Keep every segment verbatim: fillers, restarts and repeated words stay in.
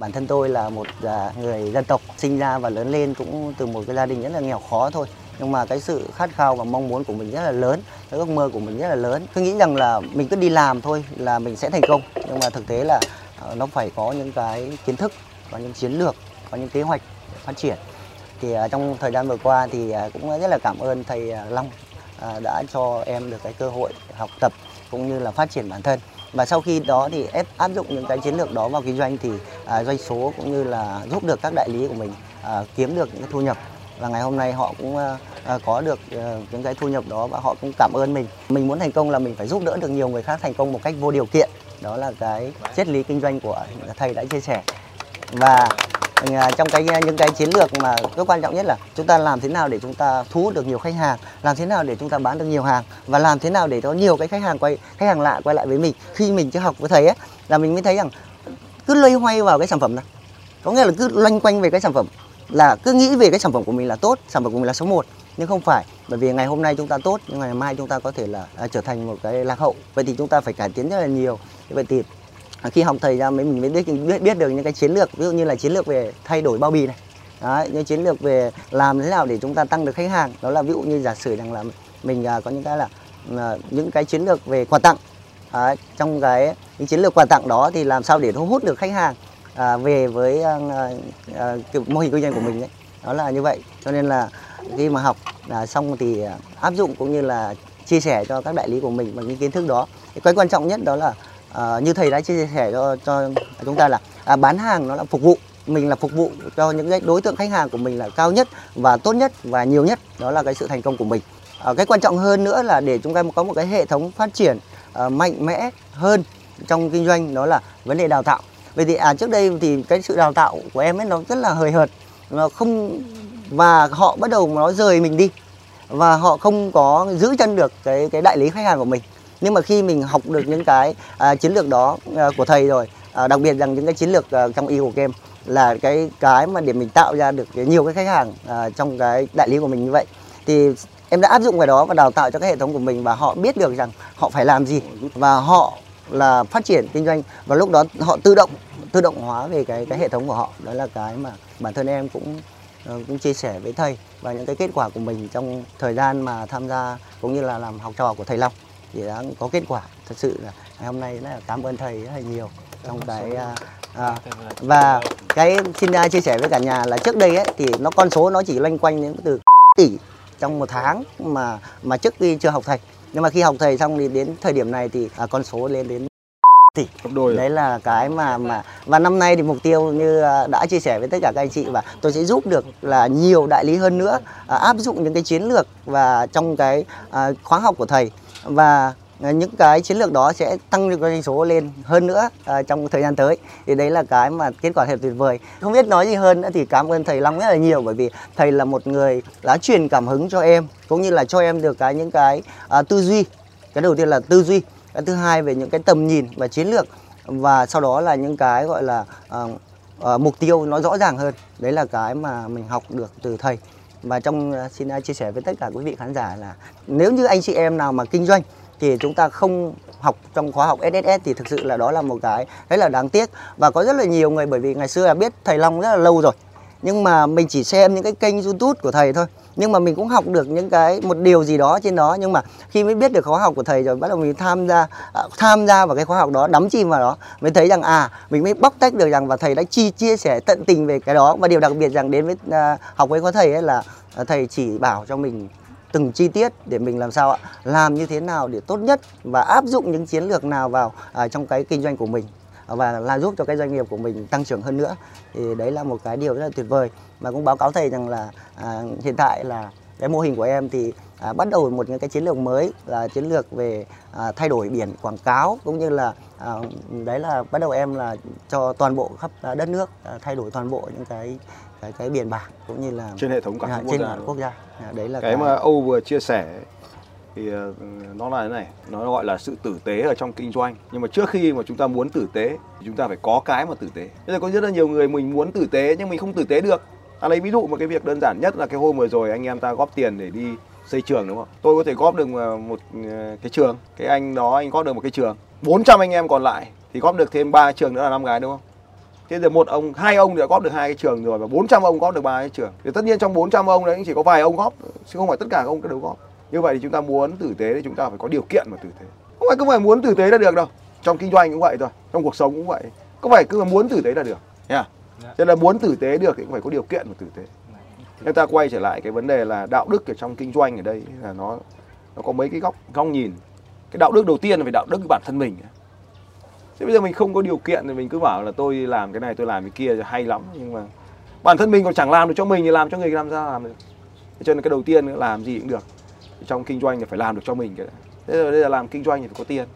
Bản thân tôi là một người dân tộc, sinh ra và lớn lên cũng từ một cái gia đình rất là nghèo khó thôi. Nhưng mà cái sự khát khao và mong muốn của mình rất là lớn, cái ước mơ của mình rất là lớn. Tôi nghĩ rằng là mình cứ đi làm thôi là mình sẽ thành công. Nhưng mà thực tế là nó phải có những cái kiến thức, có những chiến lược, có những kế hoạch để phát triển. Thì trong thời gian vừa qua thì cũng rất là cảm ơn thầy Long đã cho em được cái cơ hội học tập cũng như là phát triển bản thân. Và sau khi đó thì áp dụng những cái chiến lược đó vào kinh doanh thì à, doanh số cũng như là giúp được các đại lý của mình à, kiếm được những cái thu nhập. Và ngày hôm nay họ cũng à, có được à, những cái thu nhập đó và họ cũng cảm ơn mình. Mình muốn thành công là mình phải giúp đỡ được nhiều người khác thành công một cách vô điều kiện. Đó là cái triết lý kinh doanh của thầy đã chia sẻ. Và trong cái những cái chiến lược mà cái quan trọng nhất là chúng ta làm thế nào để chúng ta thu hút được nhiều khách hàng, làm thế nào để chúng ta bán được nhiều hàng và làm thế nào để có nhiều cái khách hàng quay khách hàng lạ quay lại với mình. Khi mình chưa học với thầy ấy là mình mới thấy rằng cứ loay hoay vào cái sản phẩm này, có nghĩa là cứ loanh quanh về cái sản phẩm, là cứ nghĩ về cái sản phẩm của mình là tốt, sản phẩm của mình là số một. Nhưng không phải, bởi vì ngày hôm nay chúng ta tốt nhưng ngày mai chúng ta có thể là à, trở thành một cái lạc hậu. Vậy thì chúng ta phải cải tiến rất là nhiều. Vậy thì khi học thầy ra mình mới biết biết được những cái chiến lược, ví dụ như là chiến lược về thay đổi bao bì này, đấy, những chiến lược về làm thế nào để chúng ta tăng được khách hàng. Đó là ví dụ như giả sử rằng là mình có những cái là những cái chiến lược về quà tặng, đấy, trong cái những chiến lược quà tặng đó thì làm sao để thu hút được khách hàng à, về với à, à, cái mô hình kinh doanh của mình ấy. Đó là như vậy, cho nên là khi mà học à, xong thì áp dụng cũng như là chia sẻ cho các đại lý của mình bằng những kiến thức đó. Cái quan trọng nhất đó là À, như thầy đã chia sẻ cho, cho chúng ta là à, bán hàng nó là phục vụ, mình là phục vụ cho những cái đối tượng khách hàng của mình là cao nhất và tốt nhất và nhiều nhất. Đó là cái sự thành công của mình. à, Cái quan trọng hơn nữa là để chúng ta có một cái hệ thống phát triển à, mạnh mẽ hơn trong kinh doanh, đó là vấn đề đào tạo. Vậy thì à, trước đây thì cái sự đào tạo của em ấy nó rất là hời hợt, nó không, và họ bắt đầu nó rời mình đi và họ không có giữ chân được cái, cái đại lý khách hàng của mình. Nhưng mà khi mình học được những cái à, chiến lược đó à, của thầy rồi, à, đặc biệt rằng những cái chiến lược à, trong e-commerce game là cái cái mà để mình tạo ra được nhiều cái khách hàng à, trong cái đại lý của mình như vậy, thì em đã áp dụng cái đó và đào tạo cho cái hệ thống của mình và họ biết được rằng họ phải làm gì và họ là phát triển kinh doanh, và lúc đó họ tự động tự động hóa về cái cái hệ thống của họ. Đó là cái mà bản thân em cũng cũng chia sẻ với thầy và những cái kết quả của mình trong thời gian mà tham gia cũng như là làm học trò của thầy Long. Thì đã có kết quả thật sự là ngày hôm nay là cảm ơn thầy rất là nhiều trong cái à, và cái xin chia sẻ với cả nhà là trước đây ấy, thì nó con số nó chỉ loanh quanh đến từ tỷ trong một tháng mà mà trước khi chưa học thầy, nhưng mà khi học thầy xong thì đến thời điểm này thì à, con số lên đến tỷ. Đấy là cái mà mà và năm nay thì mục tiêu như đã chia sẻ với tất cả các anh chị, và tôi sẽ giúp được là nhiều đại lý hơn nữa à, áp dụng những cái chiến lược và trong cái à, khóa học của thầy. Và những cái chiến lược đó sẽ tăng được doanh số lên hơn nữa à, trong thời gian tới. Thì đấy là cái mà kết quả thật tuyệt vời. Không biết nói gì hơn nữa thì cảm ơn thầy Long rất là nhiều, bởi vì thầy là một người đã truyền cảm hứng cho em, cũng như là cho em được cái những cái à, tư duy. Cái đầu tiên là tư duy, cái thứ hai về những cái tầm nhìn và chiến lược, và sau đó là những cái gọi là à, à, mục tiêu nó rõ ràng hơn. Đấy là cái mà mình học được từ thầy. Và trong xin chia sẻ với tất cả quý vị khán giả là nếu như anh chị em nào mà kinh doanh thì chúng ta không học trong khóa học ét ét ét thì thực sự là đó là một cái rất là đáng tiếc. Và có rất là nhiều người, bởi vì ngày xưa là biết thầy Long rất là lâu rồi, nhưng mà mình chỉ xem những cái kênh YouTube của thầy thôi, nhưng mà mình cũng học được những cái một điều gì đó trên đó. Nhưng mà khi mới biết được khóa học của thầy rồi, bắt đầu mình tham gia tham gia vào cái khóa học đó, đắm chìm vào đó, mới thấy rằng à mình mới bóc tách được rằng và thầy đã chi chia sẻ tận tình về cái đó. Và điều đặc biệt rằng đến với à, học với khóa thầy ấy là à, thầy chỉ bảo cho mình từng chi tiết để mình làm sao ạ, làm như thế nào để tốt nhất và áp dụng những chiến lược nào vào à, trong cái kinh doanh của mình, và là giúp cho cái doanh nghiệp của mình tăng trưởng hơn nữa. Thì đấy là một cái điều rất là tuyệt vời. Và cũng báo cáo thầy rằng là à, hiện tại là cái mô hình của em thì à, bắt đầu một những cái chiến lược mới là chiến lược về à, thay đổi biển quảng cáo, cũng như là à, đấy là bắt đầu em là cho toàn bộ khắp đất nước à, thay đổi toàn bộ những cái cái, cái biển bảng cũng như là trên hệ thống cảng à, quốc, quốc gia. À, đấy là cái, cái mà Âu vừa chia sẻ thì nó là thế này, nó gọi là sự tử tế ở trong kinh doanh. Nhưng mà trước khi mà chúng ta muốn tử tế thì chúng ta phải có cái mà tử tế. Thế là có rất là nhiều người mình muốn tử tế nhưng mình không tử tế được. Ta lấy ví dụ một cái việc đơn giản nhất là cái hôm vừa rồi anh em ta góp tiền để đi xây trường, đúng không? Tôi có thể góp được một cái trường, cái anh đó anh góp được một cái trường, bốn trăm anh em còn lại thì góp được thêm ba trường nữa là năm cái, đúng không? Thế giờ một ông, hai ông thì đã góp được hai cái trường rồi, và bốn trăm ông góp được ba cái trường. Thì tất nhiên trong bốn trăm ông đấy chỉ có vài ông góp, chứ không phải tất cả các ông đều góp. Như vậy thì chúng ta muốn tử tế thì chúng ta phải có điều kiện mà tử tế. Không phải cứ phải muốn tử tế là được đâu. Trong kinh doanh cũng vậy thôi, trong cuộc sống cũng vậy. Không phải cứ muốn tử tế là được. Yeah. Cho nên muốn tử tế được thì cũng phải có điều kiện mà tử tế. Chúng ta quay trở lại cái vấn đề là đạo đức ở trong kinh doanh ở đây là nó nó có mấy cái góc góc nhìn. Cái đạo đức đầu tiên là về đạo đức của bản thân mình. Thế bây giờ mình không có điều kiện thì mình cứ bảo là tôi làm cái này, tôi làm cái kia hay lắm, nhưng mà bản thân mình còn chẳng làm được cho mình thì làm cho người làm ra làm được. Cho nên cái đầu tiên là làm gì cũng được. Trong kinh doanh là phải làm được cho mình cái đó. Thế rồi đây là làm kinh doanh thì phải có tiền.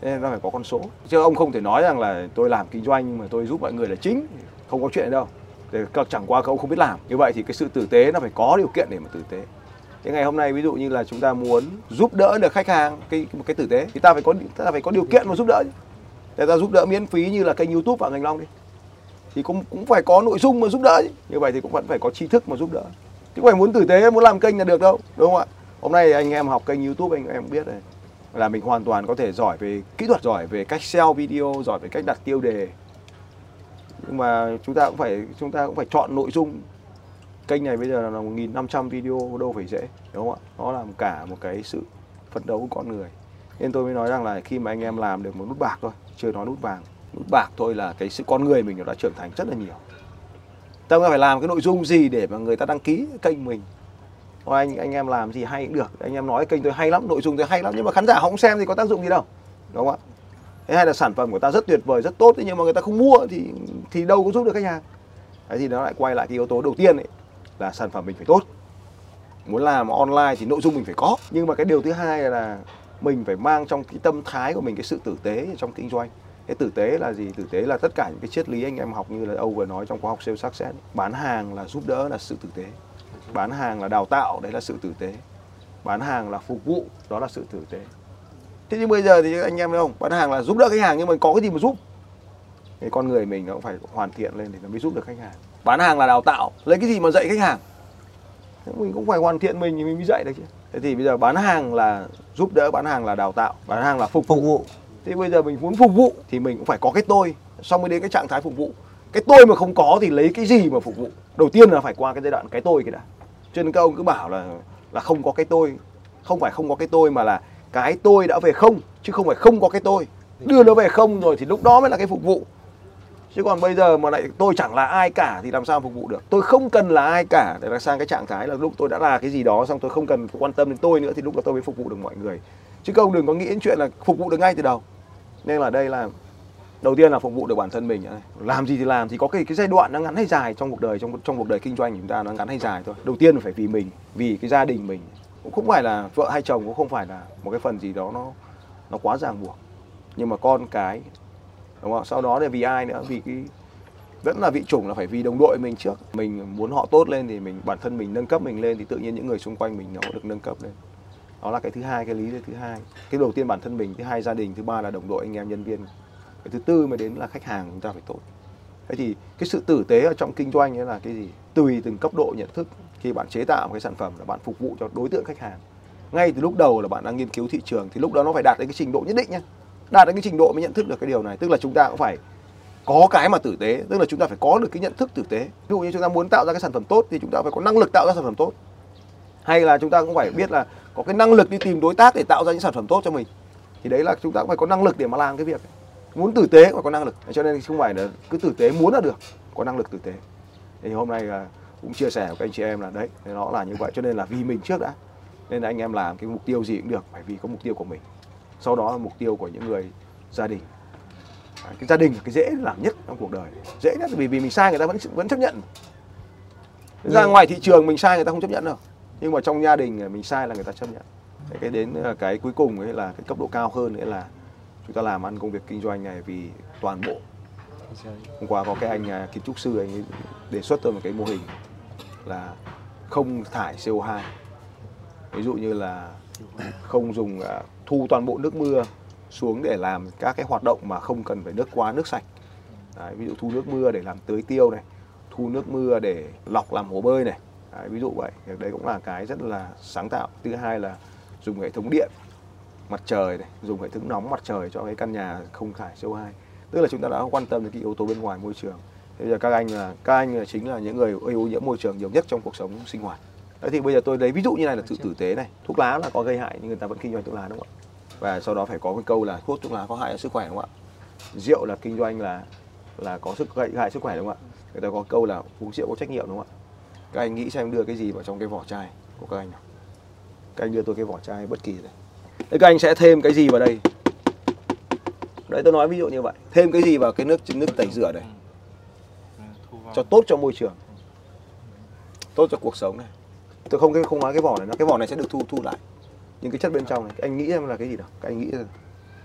Thế nên nó phải có con số. Chứ ông không thể nói rằng là tôi làm kinh doanh mà tôi giúp mọi người là chính, không có chuyện đâu. Để chẳng qua các ông không biết làm. Như vậy thì cái sự tử tế nó phải có điều kiện để mà tử tế. Thế ngày hôm nay ví dụ như là chúng ta muốn giúp đỡ được khách hàng cái một cái tử tế thì ta phải có ta phải có điều kiện mà giúp đỡ. Để ta giúp đỡ miễn phí như là kênh YouTube và Ngành Long đi, thì cũng cũng phải có nội dung mà giúp đỡ. Như vậy thì cũng vẫn phải có tri thức mà giúp đỡ. Chứ không phải muốn tử tế muốn làm kênh là được đâu, đúng không ạ? Hôm nay anh em học kênh YouTube anh em biết này là mình hoàn toàn có thể giỏi về kỹ thuật, giỏi về cách sell video, giỏi về cách đặt tiêu đề. Nhưng mà chúng ta cũng phải chúng ta cũng phải chọn nội dung. Kênh này bây giờ là một nghìn năm trăm video đâu phải dễ, đúng không ạ? Nó là cả một cái sự phấn đấu của con người. Nên tôi mới nói rằng là khi mà anh em làm được một nút bạc thôi, chưa nói nút vàng, nút bạc thôi, là cái sự con người mình nó đã trưởng thành rất là nhiều. Ta phải làm cái nội dung gì để mà người ta đăng ký kênh mình. Ô, anh anh em làm gì hay cũng được, anh em nói kênh tôi hay lắm, nội dung tôi hay lắm, nhưng mà khán giả không xem thì có tác dụng gì đâu, đúng không ạ? Thế hay là sản phẩm của ta rất tuyệt vời, rất tốt, nhưng mà người ta không mua thì thì đâu có giúp được khách hàng. Đấy, thì nó lại quay lại cái yếu tố đầu tiên ấy, là sản phẩm mình phải tốt. Muốn làm online thì nội dung mình phải có, nhưng mà cái điều thứ hai là mình phải mang trong cái tâm thái của mình cái sự tử tế trong kinh doanh. Cái tử tế là gì? Tử tế là tất cả những cái triết lý anh em học như là Âu vừa nói trong khóa học Sales Success. Bán hàng là giúp đỡ là sự tử tế. Bán hàng là đào tạo, đấy là sự tử tế. Bán hàng là phục vụ, đó là sự tử tế. Thế nhưng bây giờ thì anh em thấy không? Bán hàng là giúp đỡ khách hàng, nhưng mà có cái gì mà giúp? Cái con người mình nó cũng phải hoàn thiện lên thì nó mới giúp được khách hàng. Bán hàng là đào tạo, lấy cái gì mà dạy khách hàng? Thế mình cũng phải hoàn thiện mình thì mình mới dạy được chứ. Thế thì bây giờ bán hàng là giúp đỡ, bán hàng là đào tạo, bán hàng là phục phục vụ. Thế bây giờ mình muốn phục vụ thì mình cũng phải có cái tôi, xong mới đến cái trạng thái phục vụ. Cái tôi mà không có thì lấy cái gì mà phục vụ? Đầu tiên là phải qua cái giai đoạn cái tôi kia đã. Cho nên các ông cứ bảo là là không có cái tôi. Không phải không có cái tôi mà là cái tôi đã về không, chứ không phải không có cái tôi. Đưa nó về không rồi thì lúc đó mới là cái phục vụ. Chứ còn bây giờ mà lại tôi chẳng là ai cả thì làm sao phục vụ được. Tôi không cần là ai cả để sang cái trạng thái là lúc tôi đã là cái gì đó, xong tôi không cần quan tâm đến tôi nữa, thì lúc đó tôi mới phục vụ được mọi người. Chứ không đừng có nghĩ đến chuyện là phục vụ được ngay từ đầu. Nên là đây là đầu tiên là phục vụ được bản thân mình. Làm gì thì làm, thì có cái, cái giai đoạn nó ngắn hay dài trong cuộc đời, trong trong cuộc đời kinh doanh của chúng ta nó ngắn hay dài thôi. Đầu tiên phải vì mình, vì cái gia đình mình. Cũng không phải là vợ hay chồng, cũng không phải là một cái phần gì đó nó nó quá ràng buộc. Nhưng mà con cái, đúng không? Sau đó thì vì ai nữa, vì cái vẫn là vị chủng là phải vì đồng đội mình trước. Mình muốn họ tốt lên thì mình bản thân mình nâng cấp mình lên, thì tự nhiên những người xung quanh mình nó cũng được nâng cấp lên. Đó là cái thứ hai, cái lý do thứ hai. Cái đầu tiên bản thân mình, thứ hai gia đình, thứ ba là đồng đội anh em nhân viên, cái thứ tư mới đến là khách hàng chúng ta phải tốt. Thế thì cái sự tử tế ở trong kinh doanh ấy là cái gì? Tùy từng cấp độ nhận thức. Khi bạn chế tạo một cái sản phẩm là bạn phục vụ cho đối tượng khách hàng. Ngay từ lúc đầu là bạn đang nghiên cứu thị trường thì lúc đó nó phải đạt đến cái trình độ nhất định nhé. Đạt đến cái trình độ mới nhận thức được cái điều này, tức là chúng ta cũng phải có cái mà tử tế, tức là chúng ta phải có được cái nhận thức tử tế. Ví dụ như chúng ta muốn tạo ra cái sản phẩm tốt thì chúng ta phải có năng lực tạo ra sản phẩm tốt. Hay là chúng ta cũng phải biết là có cái năng lực đi tìm đối tác để tạo ra những sản phẩm tốt cho mình. Thì đấy là chúng ta cũng phải có năng lực để mà làm cái việc. Muốn tử tế phải có năng lực. Cho nên không phải là cứ tử tế muốn là được, có năng lực tử tế. Thì hôm nay cũng chia sẻ với các anh chị em là đấy, nó là như vậy. Cho nên là vì mình trước đã. Nên là anh em làm cái mục tiêu gì cũng được, phải vì có mục tiêu của mình. Sau đó là mục tiêu của những người gia đình. Cái gia đình là cái dễ làm nhất trong cuộc đời. Dễ nhất vì vì mình sai người ta vẫn vẫn chấp nhận. Ra ngoài thị trường mình sai người ta không chấp nhận đâu. Nhưng mà trong gia đình mình sai là người ta chấp nhận. Cái đến cái cuối cùng ấy là cái cấp độ cao hơn nữa là chúng ta làm ăn công việc kinh doanh này vì toàn bộ. Hôm qua có cái anh kiến trúc sư, anh ấy đề xuất tôi một cái mô hình là không thải xê o hai. Ví dụ như là không dùng thu toàn bộ nước mưa xuống để làm các cái hoạt động mà không cần phải nước quá nước sạch. Đấy, ví dụ thu nước mưa để làm tưới tiêu này, thu nước mưa để lọc làm hồ bơi này. Đấy, ví dụ vậy, đấy cũng là cái rất là sáng tạo. Thứ hai là dùng hệ thống điện mặt trời này, dùng hệ thống nóng mặt trời cho cái căn nhà không thải xê o hai. Tức là chúng ta đã quan tâm đến cái yếu tố bên ngoài môi trường. Thế bây giờ các anh là các anh là chính là những người ô nhiễm môi trường nhiều nhất trong cuộc sống sinh hoạt. Đấy, thì bây giờ tôi lấy ví dụ như này là sự tử tế này. Thuốc lá là có gây hại nhưng người ta vẫn kinh doanh thuốc lá, đúng không ạ? Và sau đó phải có cái câu là thuốc thuốc lá có hại sức khỏe, đúng không ạ? Rượu là kinh doanh là là có sức gây hại sức khỏe, đúng không ạ? Người ta có câu là uống rượu có trách nhiệm, đúng không ạ? Các anh nghĩ xem đưa cái gì vào trong cái vỏ chai của các anh nào? Các anh đưa tôi cái vỏ chai bất kỳ này. Thế các anh sẽ thêm cái gì vào đây? Đấy, tôi nói ví dụ như vậy. Thêm cái gì vào cái nước nước tẩy rửa này? Cho tốt cho môi trường, tốt cho cuộc sống này. Tôi không cái không nói cái vỏ này, cái vỏ này sẽ được thu thu lại. Nhưng cái chất bên trong này, các anh nghĩ xem là cái gì đâu? Các anh nghĩ xem.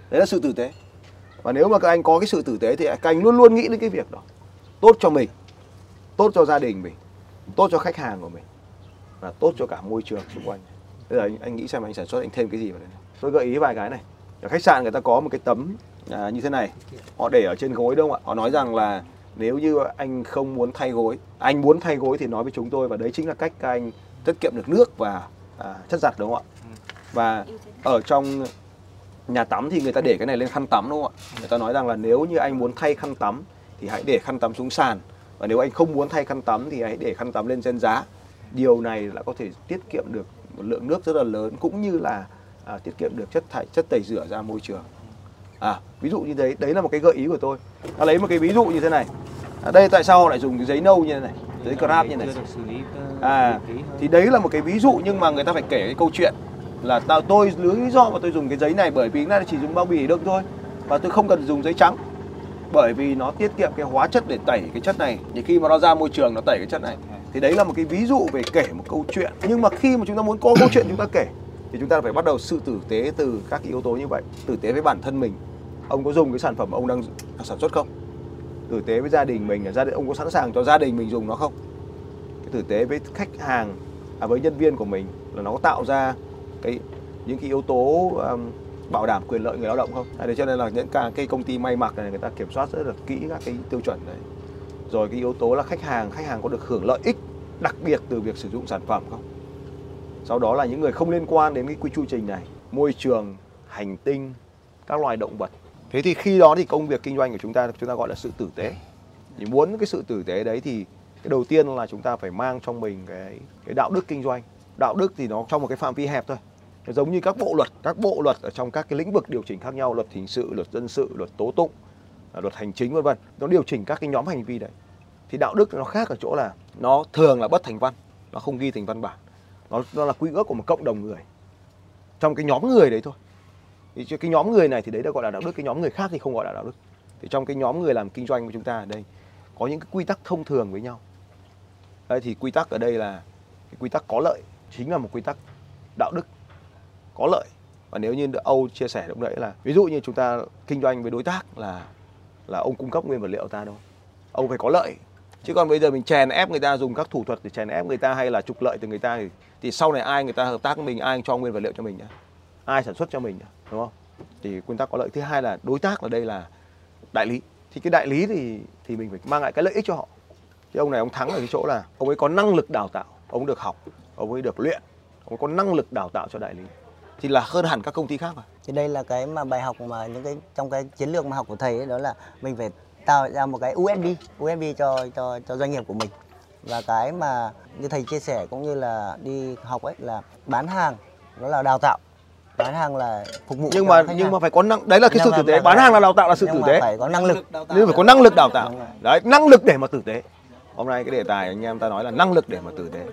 Đấy là sự tử tế. Và nếu mà các anh có cái sự tử tế thì các anh luôn luôn nghĩ đến cái việc đó. Tốt cho mình, tốt cho gia đình mình, tốt cho khách hàng của mình và tốt cho cả môi trường xung quanh. Bây giờ anh, anh nghĩ xem anh sản xuất anh thêm cái gì vào đây này. Tôi gợi ý vài cái này. Ở khách sạn người ta có một cái tấm à, như thế này. Họ để ở trên gối, đúng không ạ? Họ nói rằng là nếu như anh không muốn thay gối, anh muốn thay gối thì nói với chúng tôi. Và đấy chính là cách các anh tiết kiệm được nước và à, chất giặt, đúng không ạ? Và ở trong nhà tắm thì người ta để cái này lên khăn tắm, đúng không ạ? Người ta nói rằng là nếu như anh muốn thay khăn tắm thì hãy để khăn tắm xuống sàn. Và nếu anh không muốn thay khăn tắm thì hãy để khăn tắm lên trên giá. Điều này là có thể tiết kiệm được một lượng nước rất là lớn, cũng như là à, tiết kiệm được chất thải, chất tẩy rửa ra môi trường. À, ví dụ như thế, đấy là một cái gợi ý của tôi. Ta lấy một cái ví dụ như thế này. Ở à, đây tại sao họ lại dùng cái giấy nâu như thế này, giấy crap như thế này? À, thì đấy là một cái ví dụ, nhưng mà người ta phải kể cái câu chuyện là tao tôi lý do mà tôi dùng cái giấy này bởi vì nó chỉ dùng bao bì được thôi, và tôi không cần dùng giấy trắng bởi vì nó tiết kiệm cái hóa chất để tẩy cái chất này, thì khi mà nó ra môi trường nó tẩy cái chất này. Thì đấy là một cái ví dụ về kể một câu chuyện. Nhưng mà khi mà chúng ta muốn có câu chuyện chúng ta kể thì chúng ta phải bắt đầu sự tử tế từ các cái yếu tố như vậy. Tử tế với bản thân mình, ông có dùng cái sản phẩm ông đang sản xuất không? Tử tế với gia đình mình, gia đình ông có sẵn sàng cho gia đình mình dùng nó không? Cái tử tế với khách hàng, à, với nhân viên của mình là nó có tạo ra cái những cái yếu tố um, bảo đảm quyền lợi người lao động không? À, cho nên là những cả cái công ty may mặc này người ta kiểm soát rất là kỹ các cái tiêu chuẩn đấy. Rồi cái yếu tố là khách hàng, khách hàng có được hưởng lợi ích đặc biệt từ việc sử dụng sản phẩm không? Sau đó là những người không liên quan đến cái quy chu trình này, môi trường, hành tinh, các loài động vật. Thế thì khi đó thì công việc kinh doanh của chúng ta chúng ta gọi là sự tử tế. Thì muốn cái sự tử tế đấy thì cái đầu tiên là chúng ta phải mang trong mình cái, cái đạo đức kinh doanh. Đạo đức thì nó trong một cái phạm vi hẹp thôi. Nó giống như các bộ luật, các bộ luật ở trong các cái lĩnh vực điều chỉnh khác nhau, luật hình sự, luật dân sự, luật tố tụng, luật hành chính vân vân. Nó điều chỉnh các cái nhóm hành vi đấy. Thì đạo đức nó khác ở chỗ là nó thường là bất thành văn, nó không ghi thành văn bản. Nó, nó là quy ước của một cộng đồng người, trong cái nhóm người đấy thôi. Thì cái nhóm người này thì đấy được gọi là đạo đức, cái nhóm người khác thì không gọi là đạo đức. Thì trong cái nhóm người làm kinh doanh của chúng ta ở đây có những cái quy tắc thông thường với nhau. Đấy, thì quy tắc ở đây là cái quy tắc có lợi chính là một quy tắc đạo đức có lợi. Và nếu như Âu chia sẻ lúc nãy là ví dụ như chúng ta kinh doanh với đối tác là là ông cung cấp nguyên vật liệu ta đâu, ông phải có lợi. Chứ còn bây giờ mình chèn ép người ta dùng các thủ thuật để chèn ép người ta hay là trục lợi từ người ta thì, thì sau này ai người ta hợp tác với mình, ai cho nguyên vật liệu cho mình nhá, ai sản xuất cho mình nhá, đúng không? Thì quy tắc có lợi. Thứ hai là đối tác ở đây là đại lý. Thì cái đại lý thì thì mình phải mang lại cái lợi ích cho họ. Thì ông này ông thắng ở cái chỗ là ông ấy có năng lực đào tạo, ông được học, ông ấy được luyện, ông ấy có năng lực đào tạo cho đại lý. Thì là hơn hẳn các công ty khác mà. Thì đây là cái mà bài học mà những cái trong cái chiến lược mà học của thầy ấy, đó là mình phải tạo ra một cái u ét pê cho cho cho doanh nghiệp của mình. Và cái mà như thầy chia sẻ cũng như là đi học ấy là bán hàng, đó là đào tạo. Bán hàng là phục vụ. Nhưng mà nhưng hàng. mà phải có năng, đấy là cái nhưng sự tử tế. Bán hàng là đào tạo là sự tử tế. Phải có năng lực. Nếu phải có năng lực đào tạo. Đấy, năng lực để mà tử tế. Hôm nay cái đề tài anh em ta nói là năng lực để mà tử tế.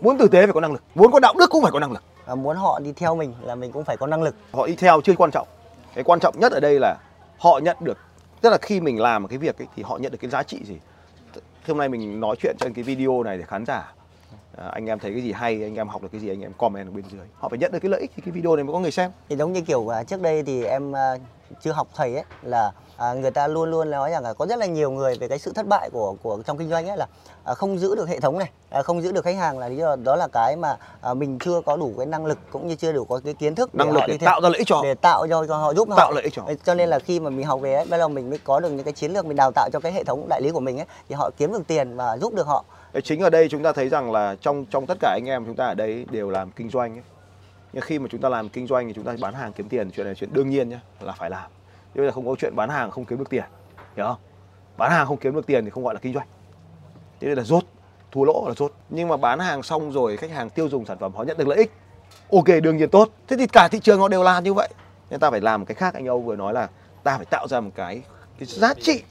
Muốn tử tế phải có năng lực, muốn có đạo đức cũng phải có năng lực. À, muốn họ đi theo mình là mình cũng phải có năng lực. Họ đi theo chưa quan trọng. Cái quan trọng nhất ở đây là họ nhận được, tức là khi mình làm cái việc ấy, thì họ nhận được cái giá trị gì. Hôm nay mình nói chuyện trên cái video này để khán giả à, anh em thấy cái gì hay, anh em học được cái gì, anh em comment ở bên dưới. Họ phải nhận được cái lợi ích thì cái video này mới có người xem. Thì giống như kiểu trước đây thì em chưa học thầy ấy là à, người ta luôn luôn nói rằng là có rất là nhiều người về cái sự thất bại của của trong kinh doanh ấy là à, không giữ được hệ thống này, à, không giữ được khách hàng là lý do. Đó là cái mà à, mình chưa có đủ cái năng lực cũng như chưa đủ có cái kiến thức, năng lực để tạo ra lợi ích cho họ, để tạo cho, cho họ giúp tạo họ. lợi ích cho họ. Cho nên là khi mà mình học về ấy, bây giờ mình mới có được những cái chiến lược mình đào tạo cho cái hệ thống đại lý của mình ấy, thì họ kiếm được tiền và giúp được họ. Đấy, chính ở đây chúng ta thấy rằng là trong trong tất cả anh em chúng ta ở đây đều làm kinh doanh ấy. Nhưng khi mà chúng ta làm kinh doanh thì chúng ta bán hàng kiếm tiền, chuyện này chuyện đương nhiên nhá, là phải làm. Nhưng mà không có chuyện bán hàng không kiếm được tiền. hiểu không? Bán hàng không kiếm được tiền thì không gọi là kinh doanh, thế nên là dốt, thua lỗ là dốt. Nhưng mà bán hàng xong rồi khách hàng tiêu dùng sản phẩm, họ nhận được lợi ích, ok, đương nhiên tốt. Thế thì cả thị trường họ đều làm như vậy, nên ta phải làm một cái khác. Anh Âu vừa nói là ta phải tạo ra một cái, cái giá trị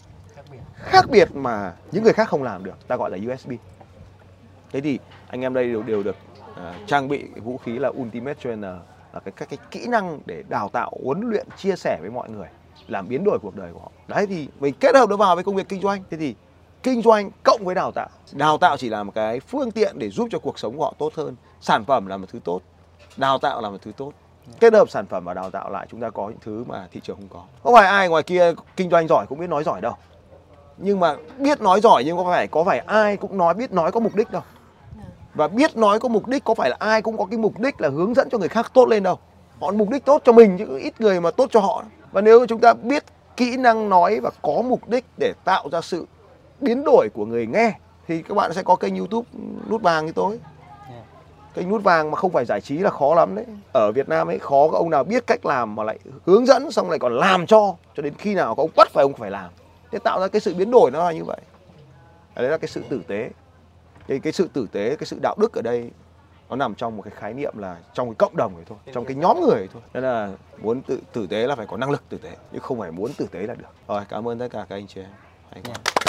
khác biệt mà những người khác không làm được, ta gọi là u ét pê. Thế thì anh em đây đều, đều được à, trang bị cái vũ khí là Ultimate Trainer, là cái, các cái kỹ năng để đào tạo, huấn luyện, chia sẻ với mọi người, làm biến đổi cuộc đời của họ. Đấy, thì mình kết hợp nó vào với công việc kinh doanh. Thế thì kinh doanh cộng với đào tạo, đào tạo chỉ là một cái phương tiện để giúp cho cuộc sống của họ tốt hơn. Sản phẩm là một thứ tốt, đào tạo là một thứ tốt. Kết hợp sản phẩm và đào tạo lại, chúng ta có những thứ mà thị trường không có. Không phải ai ngoài kia kinh doanh giỏi cũng biết nói giỏi đâu. Nhưng mà biết nói giỏi, nhưng có phải có phải ai cũng nói biết nói có mục đích đâu. Và biết nói có mục đích có phải là ai cũng có cái mục đích là hướng dẫn cho người khác tốt lên đâu. Họ mục đích tốt cho mình chứ ít người mà tốt cho họ. Và nếu chúng ta biết kỹ năng nói và có mục đích để tạo ra sự biến đổi của người nghe, thì các bạn sẽ có kênh YouTube Nút Vàng như tôi. Kênh Nút Vàng mà không phải giải trí là khó lắm đấy. Ở Việt Nam ấy khó có ông nào biết cách làm mà lại hướng dẫn, xong lại còn làm cho cho đến khi nào có ông bắt phải ông phải làm. Thế tạo ra cái sự biến đổi nó là như vậy. Đấy là cái sự tử tế. Cái, cái sự tử tế, cái sự đạo đức ở đây nó nằm trong một cái khái niệm là trong cái cộng đồng ấy thôi, trong cái nhóm người ấy thôi. Nên là muốn tử, tử tế là phải có năng lực tử tế, chứ không phải muốn tử tế là được. Rồi, cảm ơn tất cả các anh chị em.